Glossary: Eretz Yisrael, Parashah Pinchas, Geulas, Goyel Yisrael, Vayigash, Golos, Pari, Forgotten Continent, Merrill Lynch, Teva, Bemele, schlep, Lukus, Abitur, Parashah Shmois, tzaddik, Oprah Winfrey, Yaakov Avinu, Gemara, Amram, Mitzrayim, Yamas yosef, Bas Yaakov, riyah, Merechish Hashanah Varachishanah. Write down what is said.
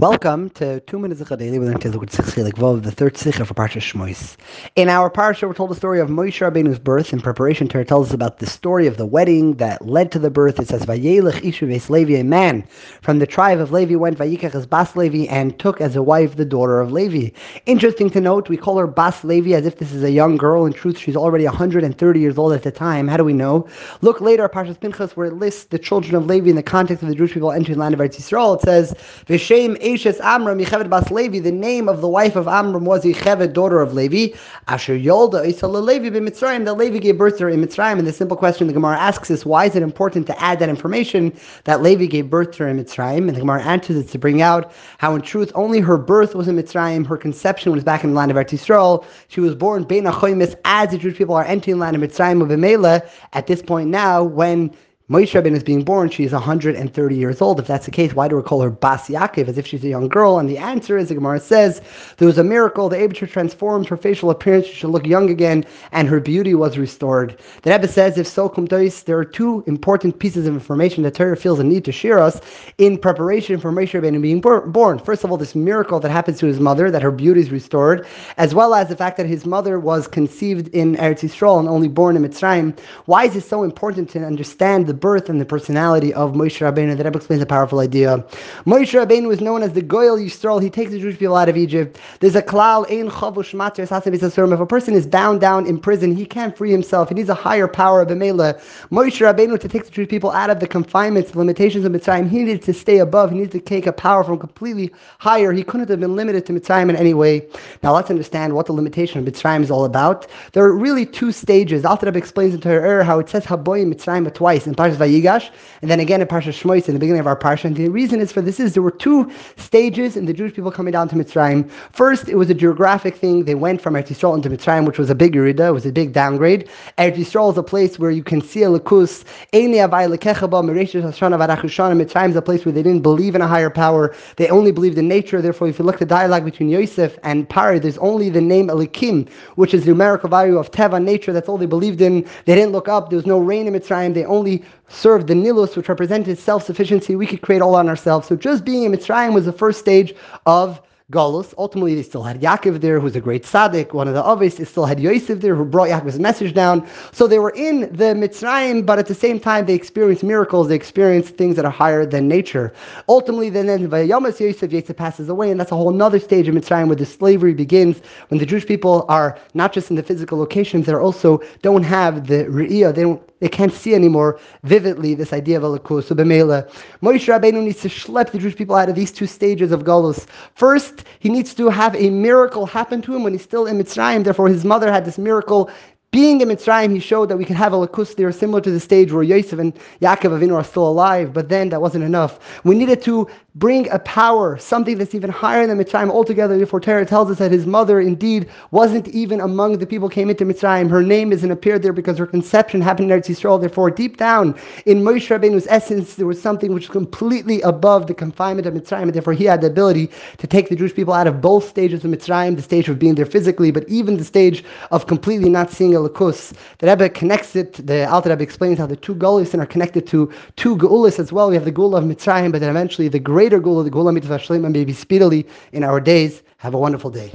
Welcome to 2 Minutes of Daily. We're going to look at the third sikha for Parashah Shmois. In our Parashah, we're told the story of Moshe Rabbeinu's birth. In preparation, Torah tells us about the story of the wedding that led to the birth. It says, "Vayelech ishu beis Levi," a man from the tribe of Levi went vayikach as Bas Levi and took as a wife the daughter of Levi. Interesting to note, we call her Bas Levi as if this is a young girl. In truth, she's already 130 years old at the time. How do we know? Look later at Parashah Pinchas, where it lists the children of Levi in the context of the Jewish people entering the land of Eretz Yisrael. It says, "V'shem Eishes Amram Yechevet Bas Levi," the name of the wife of Amram was Yechevet, daughter of Levi. Asher Yolda Isa LeLevi BeMitzrayim, that Levi gave birth to her in Mitzrayim. And the simple question the Gemara asks is, why is it important to add that information that Levi gave birth to her in Mitzrayim? And the Gemara answers it to bring out how in truth only her birth was in Mitzrayim, her conception was back in the land of Eretz Yisrael. She was born Bein HaChoymes as the Jewish people are entering the land of Mitzrayim of Bemele. At this point now, when Moshe Rabbeinu is being born, she is 130 years old. If that's the case, why do we call her Bas Yaakov, as if she's a young girl? And the answer is, the Gemara says, there was a miracle. The Abitur transformed her facial appearance. She should look young again, and her beauty was restored. The Rebbe says, if so, there are two important pieces of information that Torah feels a need to share us in preparation for Moshe Rabbeinu being born. First of all, this miracle that happens to his mother, that her beauty is restored, as well as the fact that his mother was conceived in Eretz Yisrael and only born in Mitzrayim. Why is it so important to understand the birth and the personality of Moshe Rabbeinu? That explains a powerful idea. Moshe Rabbeinu is known as the Goyel Yisrael. He takes the Jewish people out of Egypt. There's a klal, ein chavush matzir sasem b'sasorim. If a person is bound down in prison, he can't free himself. He needs a higher power. Bemele, Moshe Rabbeinu, to take the Jewish people out of the confinements, the limitations of Mitzrayim, he needed to stay above. He needed to take a power from completely higher. He couldn't have been limited to Mitzrayim in any way. Now let's understand what the limitation of Mitzrayim is all about. There are really two stages. Alter Rebbe explains in Torah how it says Haboy Mitzrayim twice, in Vayigash, and then again in Parashah Shmois in the beginning of our Parsha. And the reason is for this is there were two stages in the Jewish people coming down to Mitzrayim. First, it was a geographic thing. They went from Eretz Yisrael into Mitzrayim, which was a big irida. It was a big downgrade. Eretz Yisrael is a place where you can see a Lukus, Enia Vaile Kechaba, Merechish Hashanah Varachishanah. Mitzrayim is a place where they didn't believe in a higher power. They only believed in nature. Therefore, if you look at the dialogue between Yosef and Pari, there's only the name Elikim, which is the numerical value of Teva, nature. That's all they believed in. They didn't look up. There was no rain in Mitzrayim. They only served the nilos, which represented self-sufficiency. We could create all on ourselves. So just being in Mitzrayim was the first stage of Golos. Ultimately, they still had Yaakov there, who's a great tzaddik, one of the obvious. They still had Yosef there, who brought Yaakov's message down. So they were in the Mitzrayim, but at the same time, they experienced miracles. They experienced things that are higher than nature. Ultimately, then Yamas Yosef passes away, and that's a whole other stage of Mitzrayim where the slavery begins, when the Jewish people are not just in the physical locations, they also don't have the riyah. They can't see anymore vividly this idea of Alekosu. Bemele, Moshe Rabbeinu needs to schlep the Jewish people out of these two stages of Golos. First, he needs to have a miracle happen to him when he's still in Mitzrayim. Therefore, his mother had this miracle. Being in Mitzrayim, he showed that we can have Alekosu there, similar to the stage where Yosef and Yaakov Avinu are still alive, but then that wasn't enough. We needed to bring a power, something that's even higher than Mitzrayim altogether. Therefore, Torah tells us that his mother indeed wasn't even among the people who came into Mitzrayim. Her name isn't appeared there because her conception happened in Eretz Yisrael. Therefore, deep down in Moshe Rabbeinu's essence, there was something which was completely above the confinement of Mitzrayim, and therefore he had the ability to take the Jewish people out of both stages of Mitzrayim, the stage of being there physically, but even the stage of completely not seeing Lukus. The Rebbe connects it, the Alter Rebbe explains how the two Golos are connected to two Geulas as well. We have the Gula of Mitzrayim, but then eventually the greater Gula, the Gula Mitzvah Shlema, may be speedily in our days. Have a wonderful day.